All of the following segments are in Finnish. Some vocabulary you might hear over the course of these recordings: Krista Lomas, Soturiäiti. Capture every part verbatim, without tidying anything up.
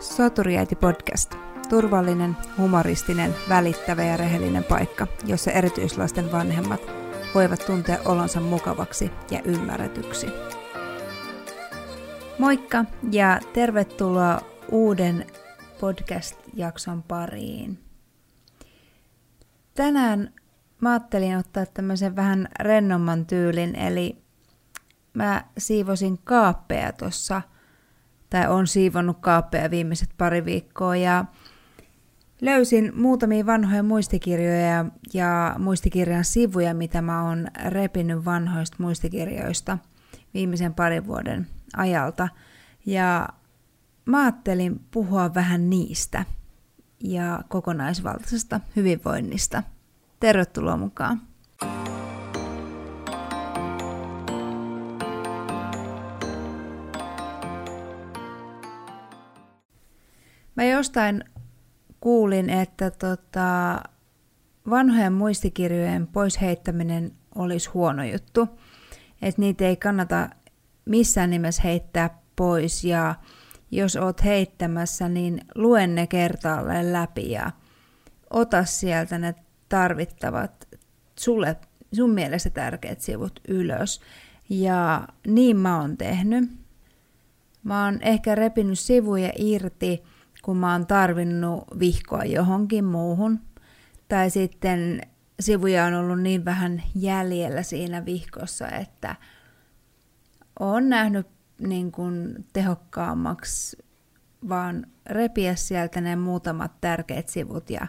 Soturiäiti podcast. Turvallinen, humoristinen, välittävä ja rehellinen paikka, jossa erityislasten vanhemmat voivat tuntea olonsa mukavaksi ja ymmärretyksi. Moikka ja tervetuloa uuden podcast-jakson pariin. Tänään mä ajattelin ottaa tämmöisen vähän rennomman tyylin, eli mä siivosin kaappeja tuossa, tai on siivonnut kaappeja viimeiset pari viikkoa, ja löysin muutamia vanhoja muistikirjoja ja muistikirjan sivuja, mitä mä oon repinyt vanhoista muistikirjoista viimeisen parin vuoden ajalta, ja mä ajattelin puhua vähän niistä ja kokonaisvaltaisesta hyvinvoinnista. Tervetuloa mukaan! Mä jostain kuulin, että tota, vanhojen muistikirjojen pois heittäminen olisi huono juttu. Että niitä ei kannata missään nimessä heittää pois, ja jos oot heittämässä, niin lue ne kertaalleen läpi ja ota sieltä ne tarvittavat sulle, sun mielestä tärkeät sivut ylös. Ja niin mä oon tehnyt. Mä oon ehkä repinyt sivuja irti, kun mä oon tarvinnut vihkoa johonkin muuhun. Tai sitten sivuja on ollut niin vähän jäljellä siinä vihkossa, että oon nähnyt niin kuin tehokkaammaksi vaan repiä sieltä ne muutamat tärkeät sivut ja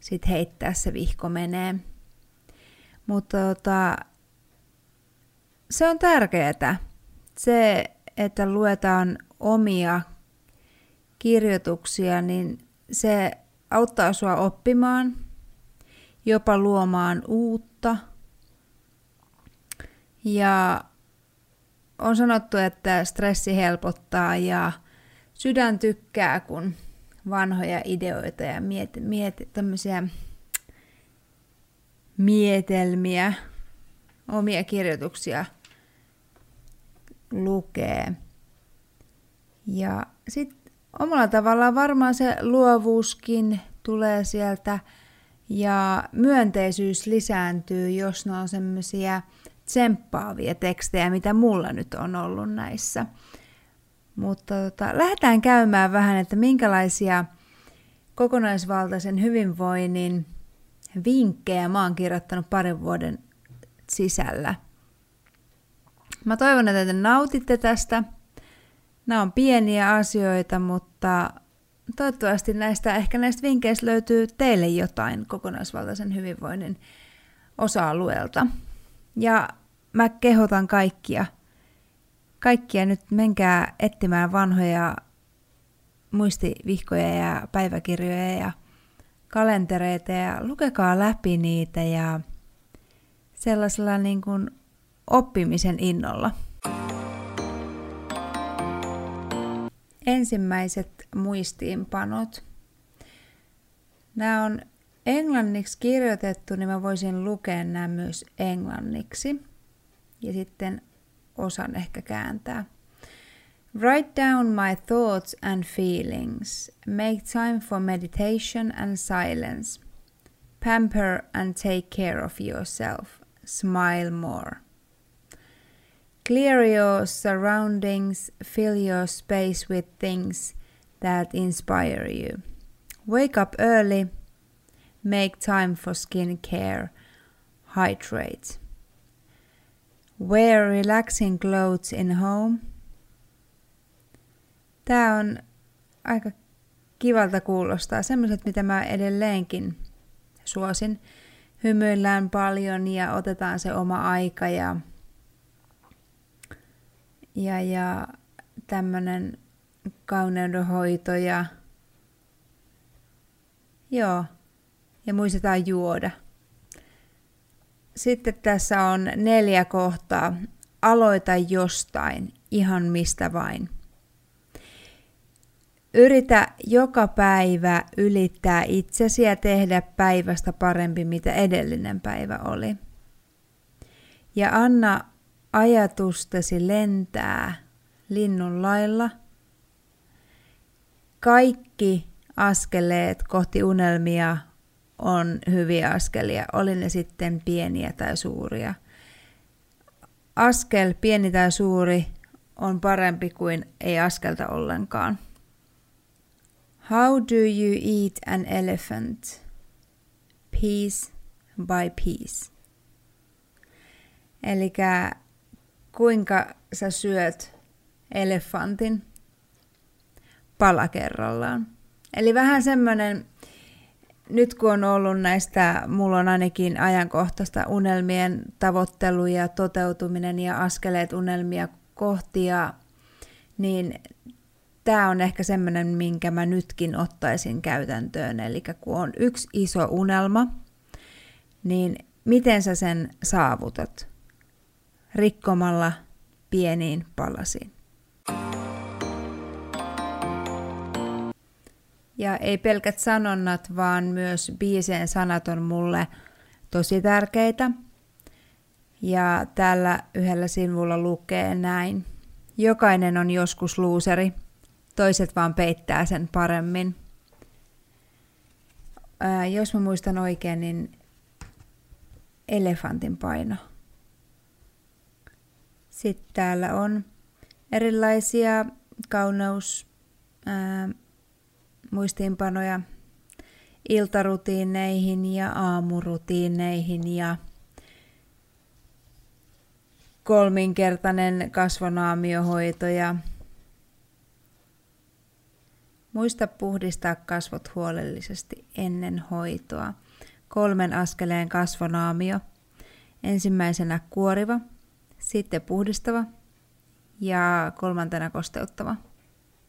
sitten heittää se vihko menee. Mutta tota, se on tärkeää. Se, että luetaan omia kirjoituksia, niin se auttaa sua oppimaan, jopa luomaan uutta. Ja on sanottu, että stressi helpottaa ja sydän tykkää, kun vanhoja ideoita ja miet- miet- tämmöisiä mietelmiä, omia kirjoituksia lukee. Ja sitten omalla tavallaan varmaan se luovuuskin tulee sieltä ja myönteisyys lisääntyy, jos ne on semmoisia tsemppaavia tekstejä, mitä mulla nyt on ollut näissä. Mutta tota, lähdetään käymään vähän, että minkälaisia kokonaisvaltaisen hyvinvoinnin vinkkejä mä oon kirjoittanut parin vuoden sisällä. Mä toivon, että te nautitte tästä. Nämä on pieniä asioita, mutta toivottavasti näistä, ehkä näistä vinkkeistä löytyy teille jotain kokonaisvaltaisen hyvinvoinnin osa-alueelta. Ja mä kehotan kaikkia, kaikkia nyt menkää etsimään vanhoja muistivihkoja ja päiväkirjoja ja kalentereita ja lukekaa läpi niitä ja sellaisella niin kuin oppimisen innolla. Ensimmäiset muistiinpanot. Nämä on englanniksi kirjoitettu, niin mä voisin lukea nämä myös englanniksi. Ja sitten osan ehkä kääntää. Write down my thoughts and feelings. Make time for meditation and silence. Pamper and take care of yourself. Smile more. Clear your surroundings, fill your space with things that inspire you. Wake up early, make time for skin care, hydrate. Wear relaxing clothes in home. Tää on aika kivalta kuulostaa, semmoiset mitä mä edelleenkin suosin. Hymyillään paljon ja otetaan se oma aika ja Ja, ja tämmönen kauneudenhoito ja, joo, ja muistetaan juoda. Sitten tässä on neljä kohtaa. Aloita jostain, ihan mistä vain. Yritä joka päivä ylittää itsesi ja tehdä päivästä parempi, mitä edellinen päivä oli. Ja anna ajatustasi lentää linnun lailla kaikki askeleet kohti unelmia on hyviä askelia, oli ne sitten pieniä tai suuria. Askel, pieni tai suuri, on parempi kuin ei askelta ollenkaan. How do you eat an elephant? Piece by piece. Elikkä kuinka sä syöt elefantin pala kerrallaan. Eli vähän semmoinen, nyt kun on ollut näistä, mulla on ainakin ajankohtaista unelmien tavoittelu ja toteutuminen ja askeleet unelmia kohti, ja, niin tämä on ehkä semmoinen, minkä mä nytkin ottaisin käytäntöön. Eli kun on yksi iso unelma, niin miten sä sen saavutat? Rikkomalla pieniin palasiin. Ja ei pelkät sanonnat, vaan myös biisien sanat on mulle tosi tärkeitä. Ja täällä yhdellä sivulla lukee näin. Jokainen on joskus luuseri, toiset vaan peittää sen paremmin. Ää, jos mä muistan oikein, niin elefantin paino. Sitten täällä on erilaisia kauneus... Ää, muistiinpanoja iltarutiineihin ja aamurutiineihin ja kolminkertainen kasvonaamiohoito ja muista puhdistaa kasvot huolellisesti ennen hoitoa. Kolmen askeleen kasvonaamio. Ensimmäisenä kuoriva, sitten puhdistava ja kolmantena kosteuttava.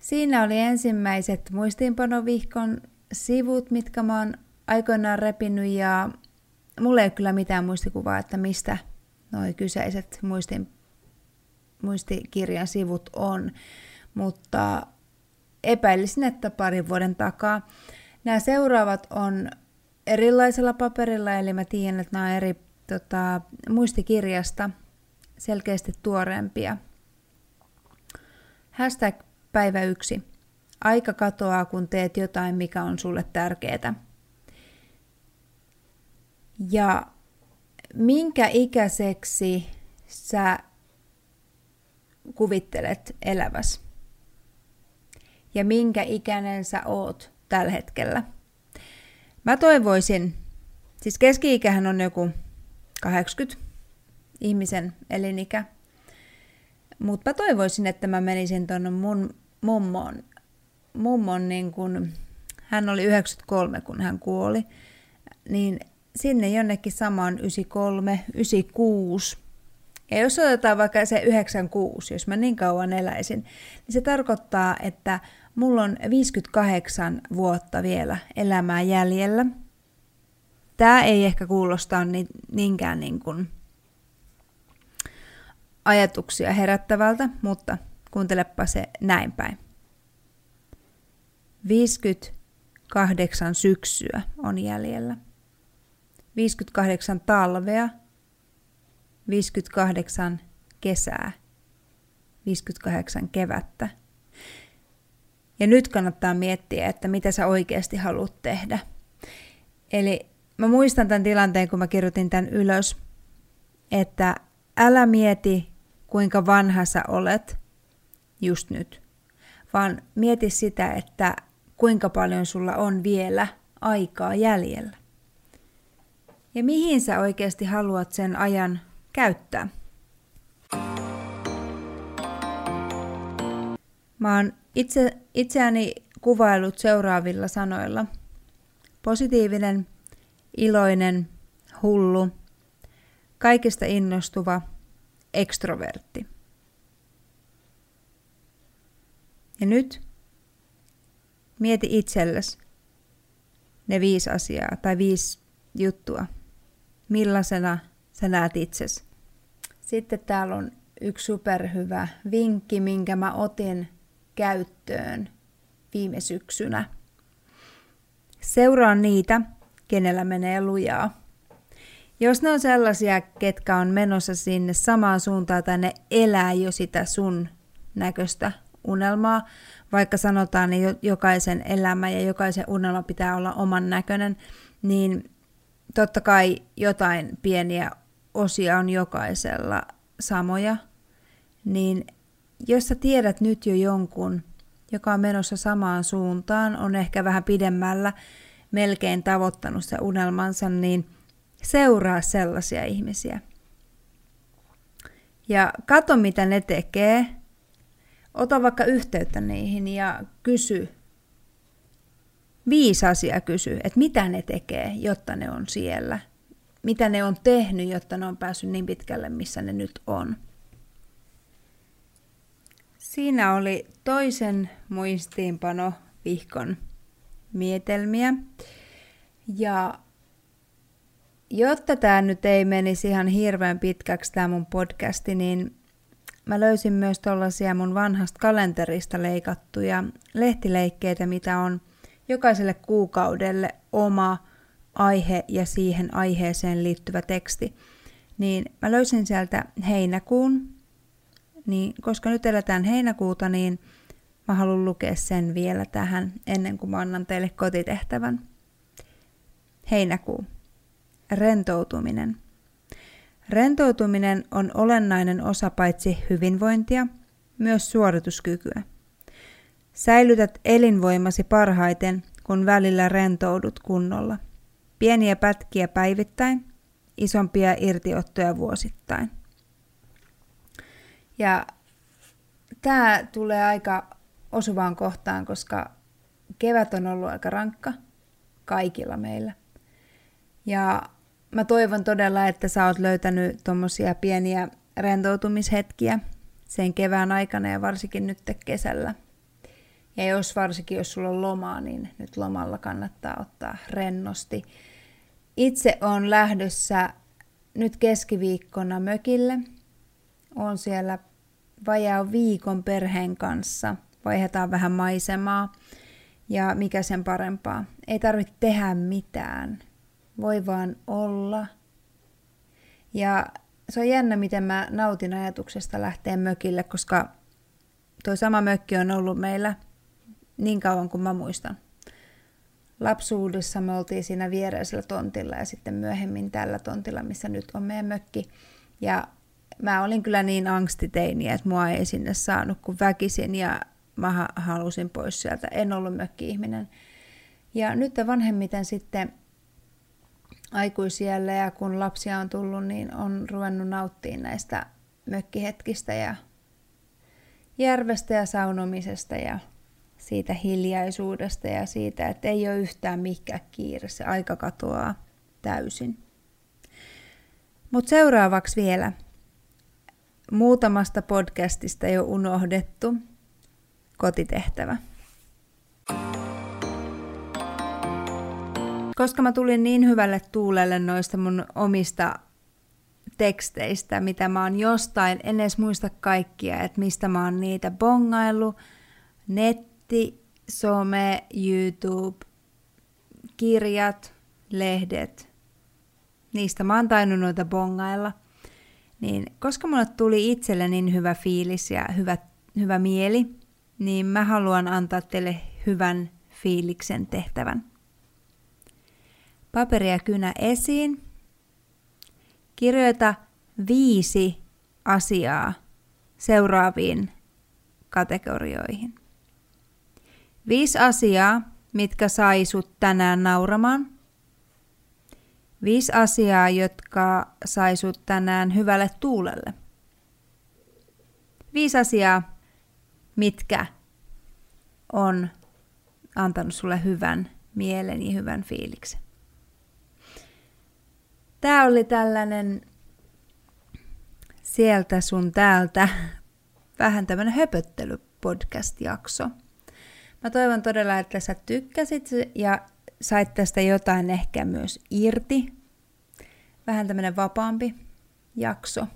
Siinä oli ensimmäiset muistiinpanovihkon sivut, mitkä mä oon aikoinaan repinyt, ja mulla ei ole kyllä mitään muistikuvaa, että mistä noi kyseiset muistin, muistikirjan sivut on, mutta epäilisin, että parin vuoden takaa. Nämä seuraavat on erilaisella paperilla, eli mä tiedän, että nämä on eri tota, muistikirjasta selkeästi tuoreempia. Hashtag Päivä yksi. Aika katoaa, kun teet jotain, mikä on sulle tärkeää. Ja minkä ikäiseksi sä kuvittelet eläväs? Ja minkä ikäinen sä oot tällä hetkellä? Mä toivoisin, siis keski-ikähän on joku kahdeksankymmentä ihmisen elinikä. Mutta mä toivoisin, että mä menisin tuonne mun mummon. Mummon niin kun, hän oli yhdeksänkymmentäkolme, kun hän kuoli. Niin sinne jonnekin samaan yhdeksänkymmentäkolme, yhdeksänkymmentäkuusi. Ja jos otetaan vaikka se yhdeksänkymmentäkuusi, jos mä niin kauan eläisin, niin se tarkoittaa, että mulla on viisikymmentäkahdeksan vuotta vielä elämää jäljellä. Tää ei ehkä kuulostaa niinkään niin kun ajatuksia herättävältä, mutta kuuntelepa se näin päin. viisikymmentäkahdeksan syksyä on jäljellä. viisikymmentäkahdeksan talvea. viisikymmentäkahdeksan kesää. viisikymmentäkahdeksan kevättä. Ja nyt kannattaa miettiä, että mitä sä oikeasti haluat tehdä. Eli mä muistan tämän tilanteen, kun mä kirjoitin tämän ylös, että älä mieti, kuinka vanha sä olet just nyt, vaan mieti sitä, että kuinka paljon sulla on vielä aikaa jäljellä. Ja mihin sä oikeasti haluat sen ajan käyttää. Mä oon itse, itseäni kuvaillut seuraavilla sanoilla. Positiivinen, iloinen, hullu, kaikesta innostuva, ekstrovertti. Ja nyt mieti itsellesi ne viisi asiaa tai viisi juttua, millaisena sä näet itsesi. Sitten täällä on yksi superhyvä vinkki, minkä mä otin käyttöön viime syksynä. Seuraa niitä, kenellä menee lujaa. Jos ne on sellaisia, ketkä on menossa sinne samaan suuntaan tai ne elää jo sitä sun näköistä unelmaa, vaikka sanotaan, niin jokaisen elämä ja jokaisen unelma pitää olla oman näköinen, niin totta kai jotain pieniä osia on jokaisella samoja, niin jos sä tiedät nyt jo jonkun, joka on menossa samaan suuntaan, on ehkä vähän pidemmällä, melkein tavoittanut se unelmansa, niin seuraa sellaisia ihmisiä. Ja katso, mitä ne tekee. Ota vaikka yhteyttä niihin ja kysy. Viisi asiaa kysy, että mitä ne tekee, jotta ne on siellä. Mitä ne on tehnyt, jotta ne on päässyt niin pitkälle, missä ne nyt on. Siinä oli toisen muistiinpano vihkon mietelmiä. Ja jotta tämä nyt ei menisi ihan hirveän pitkäksi tämä mun podcasti, niin mä löysin myös tuollaisia mun vanhasta kalenterista leikattuja lehtileikkeitä, mitä on jokaiselle kuukaudelle oma aihe ja siihen aiheeseen liittyvä teksti. Niin mä löysin sieltä heinäkuun, niin koska nyt eletään heinäkuuta, niin mä haluan lukea sen vielä tähän ennen kuin mä annan teille kotitehtävän. Heinäkuu. Rentoutuminen. Rentoutuminen on olennainen osa paitsi hyvinvointia, myös suorituskykyä. Säilytät elinvoimasi parhaiten, kun välillä rentoudut kunnolla. Pieniä pätkiä päivittäin, isompia irtiottoja vuosittain. Ja tämä tulee aika osuvaan kohtaan, koska kevät on ollut aika rankka kaikilla meillä. Ja mä toivon todella, että sä oot löytänyt tommosia pieniä rentoutumishetkiä sen kevään aikana ja varsinkin nyt kesällä. Ja jos varsinkin, jos sulla on lomaa, niin nyt lomalla kannattaa ottaa rennosti. Itse olen lähdössä nyt keskiviikkona mökille. Olen siellä vajaa viikon perheen kanssa. Vaihdetaan vähän maisemaa ja mikä sen parempaa. Ei tarvitse tehdä mitään. Voi vaan olla. Ja se on jännä, miten mä nautin ajatuksesta lähteä mökille, koska toi sama mökki on ollut meillä niin kauan kuin mä muistan. Lapsuudessa me oltiin siinä viereisellä tontilla ja sitten myöhemmin tällä tontilla, missä nyt on meidän mökki. Ja mä olin kyllä niin angstiteiniä, että mua ei sinne saanut kuin väkisin ja mä halusin pois sieltä. En ollut mökki-ihminen. Ja nyt vanhemmiten sitten aikuisiällä ja kun lapsia on tullut, niin on ruvennut nauttimaan näistä mökkihetkistä ja järvestä ja saunomisesta ja siitä hiljaisuudesta ja siitä, että ei ole yhtään mikään kiire, se aika katoaa täysin. Mutta seuraavaksi vielä muutamasta podcastista jo unohdettu kotitehtävä. Koska mä tulin niin hyvälle tuulelle noista mun omista teksteistä, mitä mä oon jostain, en edes muista kaikkia, että mistä mä oon niitä bongaillut, netti, some, YouTube, kirjat, lehdet, niistä mä oon tainnut noita bongailla, niin koska mulle tuli itselle niin hyvä fiilis ja hyvä, hyvä mieli, niin mä haluan antaa teille hyvän fiiliksen tehtävän. Paperi ja kynä esiin. Kirjoita viisi asiaa seuraaviin kategorioihin. Viisi asiaa, mitkä sai sut tänään nauramaan. Viisi asiaa, jotka sai sut tänään hyvälle tuulelle. Viisi asiaa, mitkä on antanut sulle hyvän mielen ja hyvän fiiliksen. Tämä oli tällainen sieltä sun täältä vähän tämmöinen höpöttelypodcast-jakso. Mä toivon todella, että sä tykkäsit ja sait tästä jotain ehkä myös irti. Vähän tämmöinen vapaampi jakso.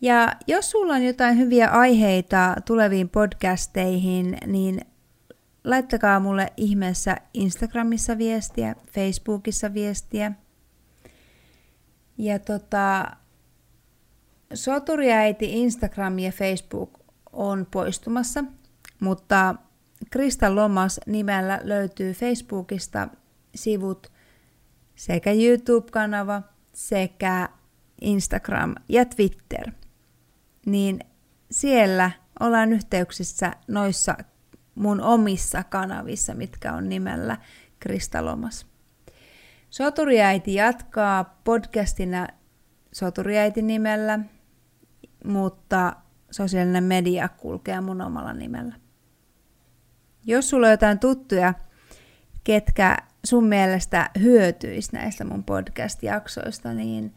Ja jos sulla on jotain hyviä aiheita tuleviin podcasteihin, niin laittakaa mulle ihmeessä Instagramissa viestiä, Facebookissa viestiä. Ja tota, Soturiäiti Instagram ja Facebook on poistumassa, mutta Krista Lomas nimellä löytyy Facebookista sivut sekä YouTube-kanava sekä Instagram ja Twitter. Niin siellä ollaan yhteyksissä noissa mun omissa kanavissa, mitkä on nimellä Krista Lomas. Soturiäiti jatkaa podcastina Soturiäiti nimellä, mutta sosiaalinen media kulkee mun omalla nimellä. Jos sulla on jotain tuttuja, ketkä sun mielestä hyötyis näistä mun podcast-jaksoista, niin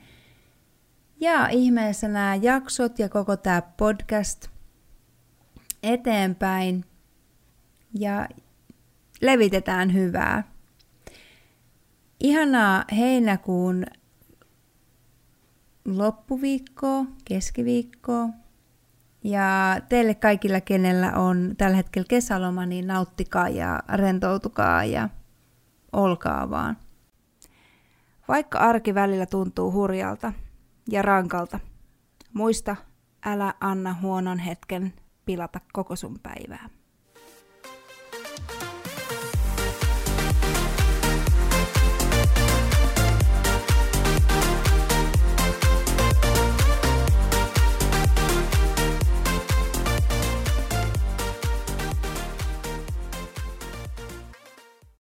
jaa ihmeessä nämä jaksot ja koko tämä podcast eteenpäin ja levitetään hyvää. Ihanaa heinäkuun loppuviikkoa, keskiviikkoa. Ja teille kaikilla, kenellä on tällä hetkellä kesäloma, niin nauttikaa ja rentoutukaa ja olkaa vaan. Vaikka arki välillä tuntuu hurjalta ja rankalta, muista, älä anna huonon hetken pilata koko sun päivää.